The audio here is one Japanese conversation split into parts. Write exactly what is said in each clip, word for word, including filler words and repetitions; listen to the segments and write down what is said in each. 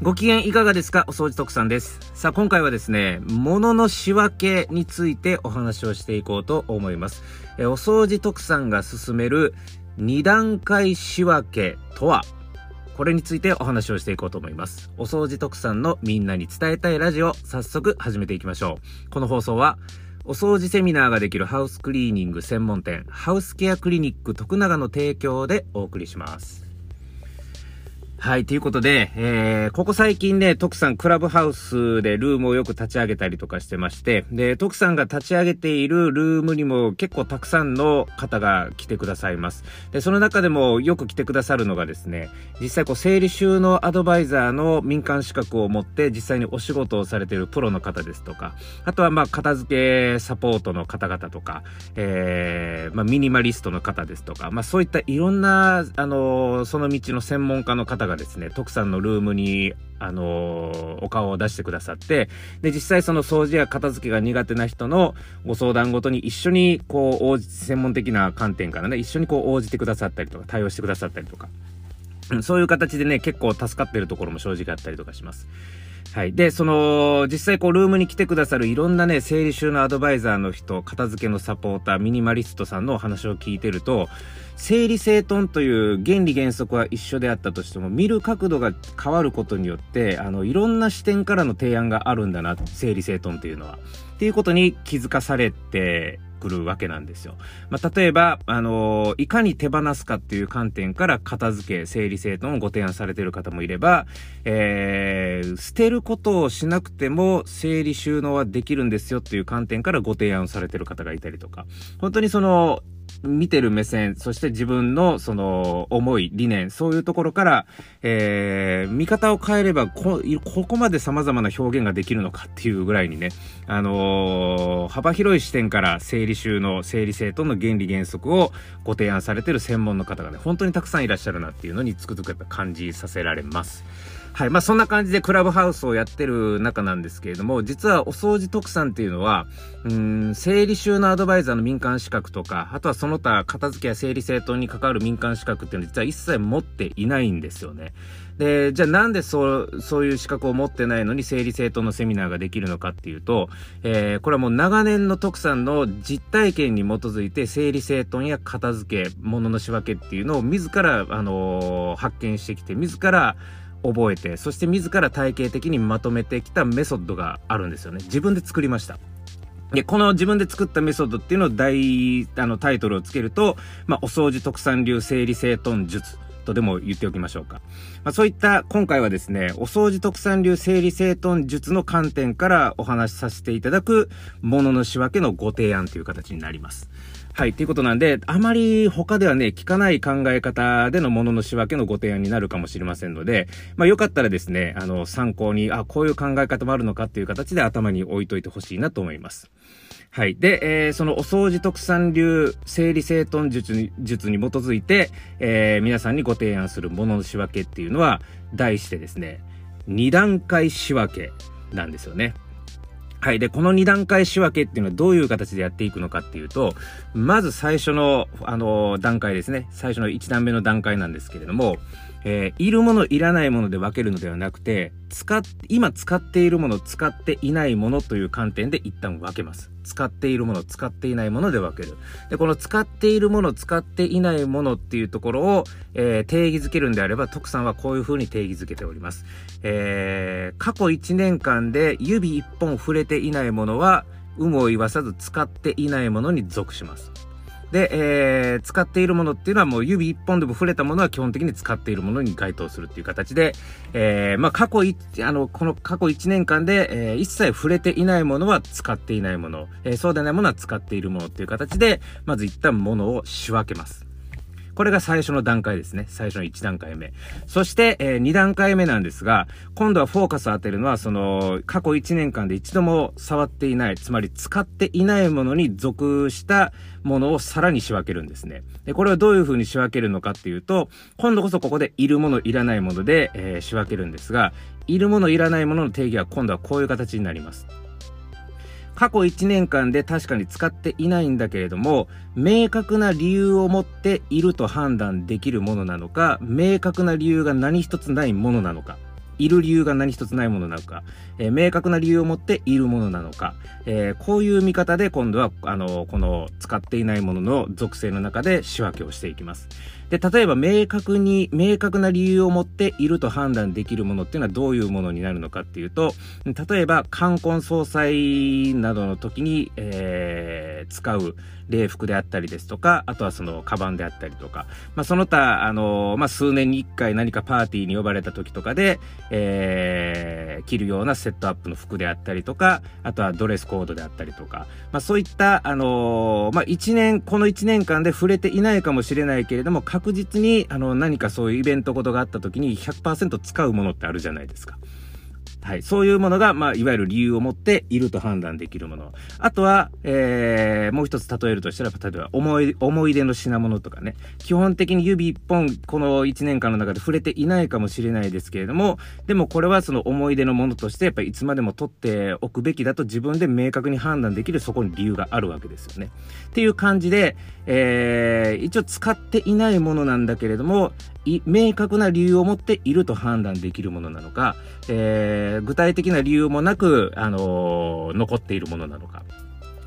ご機嫌いかがですか？お掃除特産です。さあ、今回はですね、物の仕分けについてお話をしていこうと思います。えお掃除特産が進めるに段階仕分けとは、これについてお話をしていこうと思います。お掃除特産のみんなに伝えたいラジオ、早速始めていきましょう。この放送は、お掃除セミナーができるハウスクリーニング専門店、ハウスケアクリニック徳永の提供でお送りします。はい、ということで、えー、ここ最近ね、徳さんクラブハウスでルームをよく立ち上げたりとかしてまして、で、徳さんが立ち上げているルームにも結構たくさんの方が来てくださいます。で、その中でもよく来てくださるのがですね、実際こう整理収納アドバイザーの民間資格を持って実際にお仕事をされているプロの方ですとか、あとはまあ片付けサポートの方々とか、えー、まあミニマリストの方ですとか、まあそういったいろんな、あのー、その道の専門家の方ががですね、徳さんのルームにあのー、お顔を出してくださって、で実際その掃除や片付けが苦手な人のご相談ごとに一緒にこう応じ専門的な観点からね、一緒にこう応じてくださったりとか対応してくださったりとか、そういう形でね、結構助かってるところも正直あったりとかします。はい。で、その、実際こう、ルームに来てくださるいろんなね、整理収納アドバイザーの人、片付けのサポーター、ミニマリストさんのお話を聞いてると、整理整頓という原理原則は一緒であったとしても、見る角度が変わることによって、あの、いろんな視点からの提案があるんだな、整理整頓というのは。っていうことに気づかされてくるわけなんですよ。まあ、例えば、あのー、いかに手放すかっていう観点から片付け、整理整頓をご提案されている方もいれば、えー、捨てることをしなくても整理収納はできるんですよっていう観点からご提案をされている方がいたりとか、本当にその、見てる目線、そして自分のその思い、理念、そういうところから、えー、見方を変えればこ、ここまで様々な表現ができるのかっていうぐらいにね、あのー、幅広い視点から整理収納、整理整頓の原理原則をご提案されている専門の方がね、本当にたくさんいらっしゃるなっていうのにつくづくやっぱ感じさせられます。はい。まあ、そんな感じでクラブハウスをやってる中なんですけれども、実はお掃除特産っていうのは、うーん、整理収納アドバイザーの民間資格とか、あとはその他片付けや整理整頓に関わる民間資格っていうのは実は一切持っていないんですよね。で、じゃあなんでそう、そういう資格を持ってないのに整理整頓のセミナーができるのかっていうと、えー、これはもう長年の徳さんの実体験に基づいて整理整頓や片付け、物の仕分けっていうのを自ら、あのー、発見してきて、自ら覚えて、そして自ら体系的にまとめてきたメソッドがあるんですよね。自分で作りました。で、この自分で作ったメソッドっていうのを大、あのタイトルをつけると、まあ、お掃除特産流整理整頓術とでも言っておきましょうか。まあ、そういった今回はですね、お掃除特産流整理整頓術の観点からお話しさせていただく物の仕分けのご提案という形になります。はい、ということなんで、あまり他ではね、聞かない考え方でのものの仕分けのご提案になるかもしれませんので、まあよかったらですね、あの、参考に、あ、こういう考え方もあるのかっていう形で頭に置いといてほしいなと思います。はい。で、えー、そのお掃除特産流整理整頓術に、術に基づいて、えー、皆さんにご提案するものの仕分けっていうのは、題してですね、に段階仕分けなんですよね。はい。で、このに段階仕分けっていうのはどういう形でやっていくのかっていうと、まず最初の、あの、段階ですね。最初のいち段目の段階なんですけれども、えー、いるもの、いらないもので分けるのではなくて、使っ、今使っているもの、使っていないものという観点で一旦分けます。使っているもの、使っていないもので分ける。で、この使っているもの、使っていないものっていうところを、えー、定義づけるんであれば、徳さんはこういう風に定義づけております。えー、過去いちねんかんで指一本触れていないものは、有無を言わさず使っていないものに属します。で、えー、使っているものっていうのはもう指一本でも触れたものは基本的に使っているものに該当するっていう形で、えー、まあ、過去い、あの、この過去いちねんかんで、えー、一切触れていないものは使っていないもの、えー、そうでないものは使っているものっていう形で、まず一旦ものを仕分けます。これが最初の段階ですね。最初のいち段階目。そして、えー、に段階目なんですが、今度はフォーカスを当てるのは、その、過去いちねんかんで一度も触っていない、つまり使っていないものに属したものをさらに仕分けるんですね。で、これをどういう風に仕分けるのかっていうと、今度こそここでいるもの、いらないもので、えー、仕分けるんですが、いるもの、いらないものの定義は今度はこういう形になります。過去いちねんかんで確かに使っていないんだけれども、明確な理由を持っていると判断できるものなのか、明確な理由が何一つないものなのかいる理由が何一つないものなのか、えー、明確な理由を持っているものなのか、えー、こういう見方で今度はあのこの使っていないものの属性の中で仕分けをしていきます。で、例えば明確に明確な理由を持っていると判断できるものっていうのはどういうものになるのかっていうと、例えば冠婚葬祭などの時に、えー、使う礼服であったりですとか、あとはそのカバンであったりとか、まあ、その他あの、まあ、数年にいっかい何かパーティーに呼ばれた時とかで、えー、着るようなセットアップの服であったりとか、あとはドレスコードであったりとか、まあ、そういった、あのーまあ、いちねんこのいちねんかんで触れていないかもしれないけれども、確実にあの何かそういうイベントことがあった時に ひゃくパーセント 使うものってあるじゃないですか。はい、そういうものが、まあ、いわゆる理由を持っていると判断できるもの。あとは、えー、もう一つ例えるとしたら、例えば思い、思い出の品物とかね。基本的に指一本、この一年間の中で触れていないかもしれないですけれども、でもこれはその思い出のものとして、やっぱりいつまでも取っておくべきだと自分で明確に判断できる、そこに理由があるわけですよね。っていう感じで、えー、一応使っていないものなんだけれども、明確な理由を持っていると判断できるものなのか、えー、具体的な理由もなく、あのー、残っているものなのか、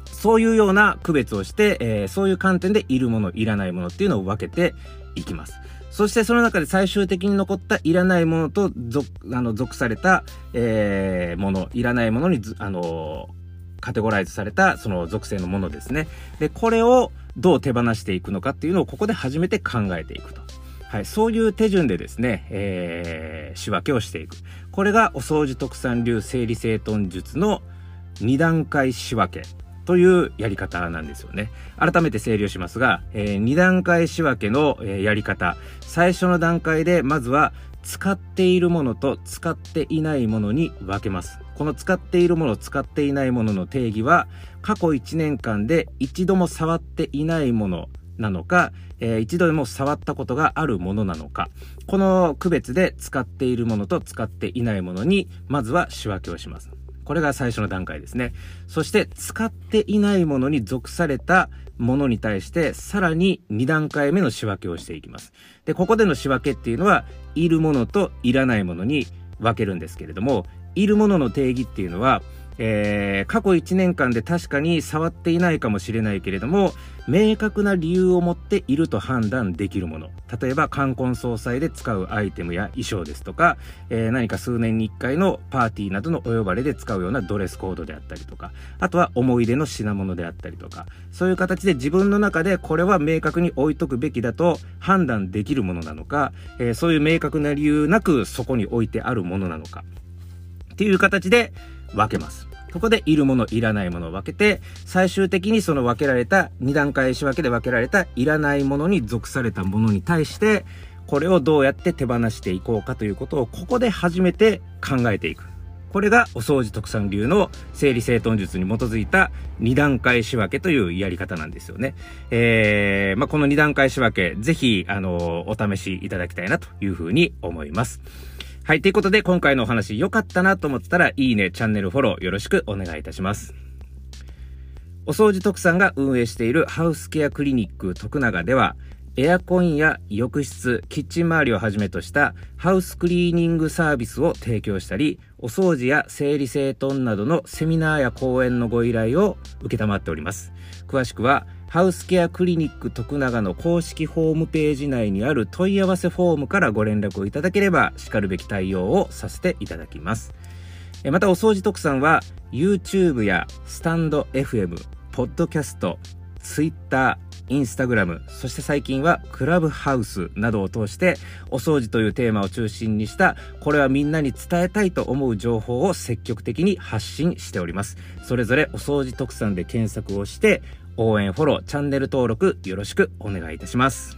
そういうような区別をして、えー、そういう観点でいるもの、いらないものっていうのを分けていきます。そしてその中で最終的に残ったいらないものと 属, あの属された、えー、もの、いらないものに、あのーカテゴライズされたその属性のものですね。で、これをどう手放していくのかっていうのをここで初めて考えていくと。はい、そういう手順でですね、えー、仕分けをしていく。これがお掃除特産流整理整頓術のに段階仕分けというやり方なんですよね。改めて整理をしますが、えー、に段階仕分けの、えー、やり方。最初の段階でまずは使っているものと使っていないものに分けます。この使っているもの、使っていないものの定義は、過去いちねんかんで一度も触っていないものなのか、えー、一度でも触ったことがあるものなのか、この区別で使っているものと使っていないものにまずは仕分けをします。これが最初の段階ですね。そして使っていないものに属されたものに対してさらにに段階目の仕分けをしていきます。で、ここでの仕分けっていうのはいるものといらないものに分けるんですけれども、いるものの定義っていうのは、えー、過去いちねんかんで確かに触っていないかもしれないけれども、明確な理由を持っていると判断できるもの。例えば冠婚葬祭で使うアイテムや衣装ですとか、えー、何か数年にいっかいのパーティーなどのお呼ばれで使うようなドレスコードであったりとか、あとは思い出の品物であったりとか、そういう形で自分の中でこれは明確に置いとくべきだと判断できるものなのか、えー、そういう明確な理由なくそこに置いてあるものなのかっていう形で分けます。ここでいるもの、いらないものを分けて、最終的にその分けられた、に段階仕分けで分けられたいらないものに属されたものに対して、これをどうやって手放していこうかということをここで初めて考えていく。これがお掃除特産流の整理整頓術に基づいたに段階仕分けというやり方なんですよね。えー、まあ、このに段階仕分け、ぜひ、あの、お試しいただきたいなというふうに思います。はい。ということで、今回のお話良かったなと思ったら、いいね、チャンネルフォローよろしくお願いいたします。お掃除特産が運営しているハウスケアクリニック徳永では、エアコンや浴室、キッチン周りをはじめとしたハウスクリーニングサービスを提供したり、お掃除や整理整頓などのセミナーや講演のご依頼を受けたまっております。詳しくは、ハウスケアクリニック徳永の公式ホームページ内にある問い合わせフォームからご連絡をいただければ、しかるべき対応をさせていただきます。また、お掃除特産は YouTube やスタンド エフエム、ポッドキャスト、Twitter、Instagram、そして最近はクラブハウスなどを通して、お掃除というテーマを中心にした、これはみんなに伝えたいと思う情報を積極的に発信しております。それぞれお掃除特産で検索をして、応援、フォロー、チャンネル登録よろしくお願いいたします。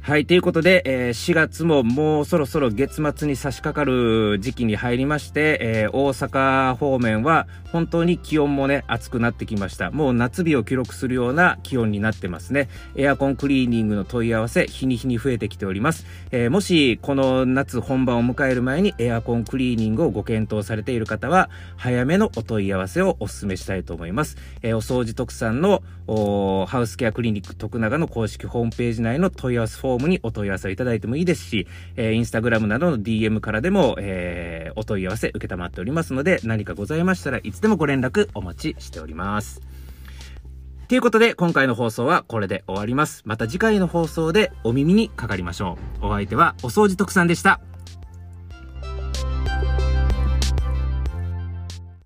はい、ということで、えー、しがつももうそろそろ月末に差し掛かる時期に入りまして、えー、大阪方面は本当に気温もね、暑くなってきました。もう夏日を記録するような気温になってますね。エアコンクリーニングの問い合わせ、日に日に増えてきております。えー、もしこの夏本番を迎える前にエアコンクリーニングをご検討されている方は、早めのお問い合わせをお勧めしたいと思います。えー、お掃除特産のハウスケアクリニック徳永の公式ホームページ内の問い合わせフォームームにお問い合わせをいただいてもいいですし、えー、インスタグラムなどの ディーエム からでも、えー、お問い合わせ受けたまっておりますので、何かございましたらいつでもご連絡お待ちしております。ということで、今回の放送はこれで終わります。また次回の放送でお耳にかかりましょう。お相手はお掃除特産でした。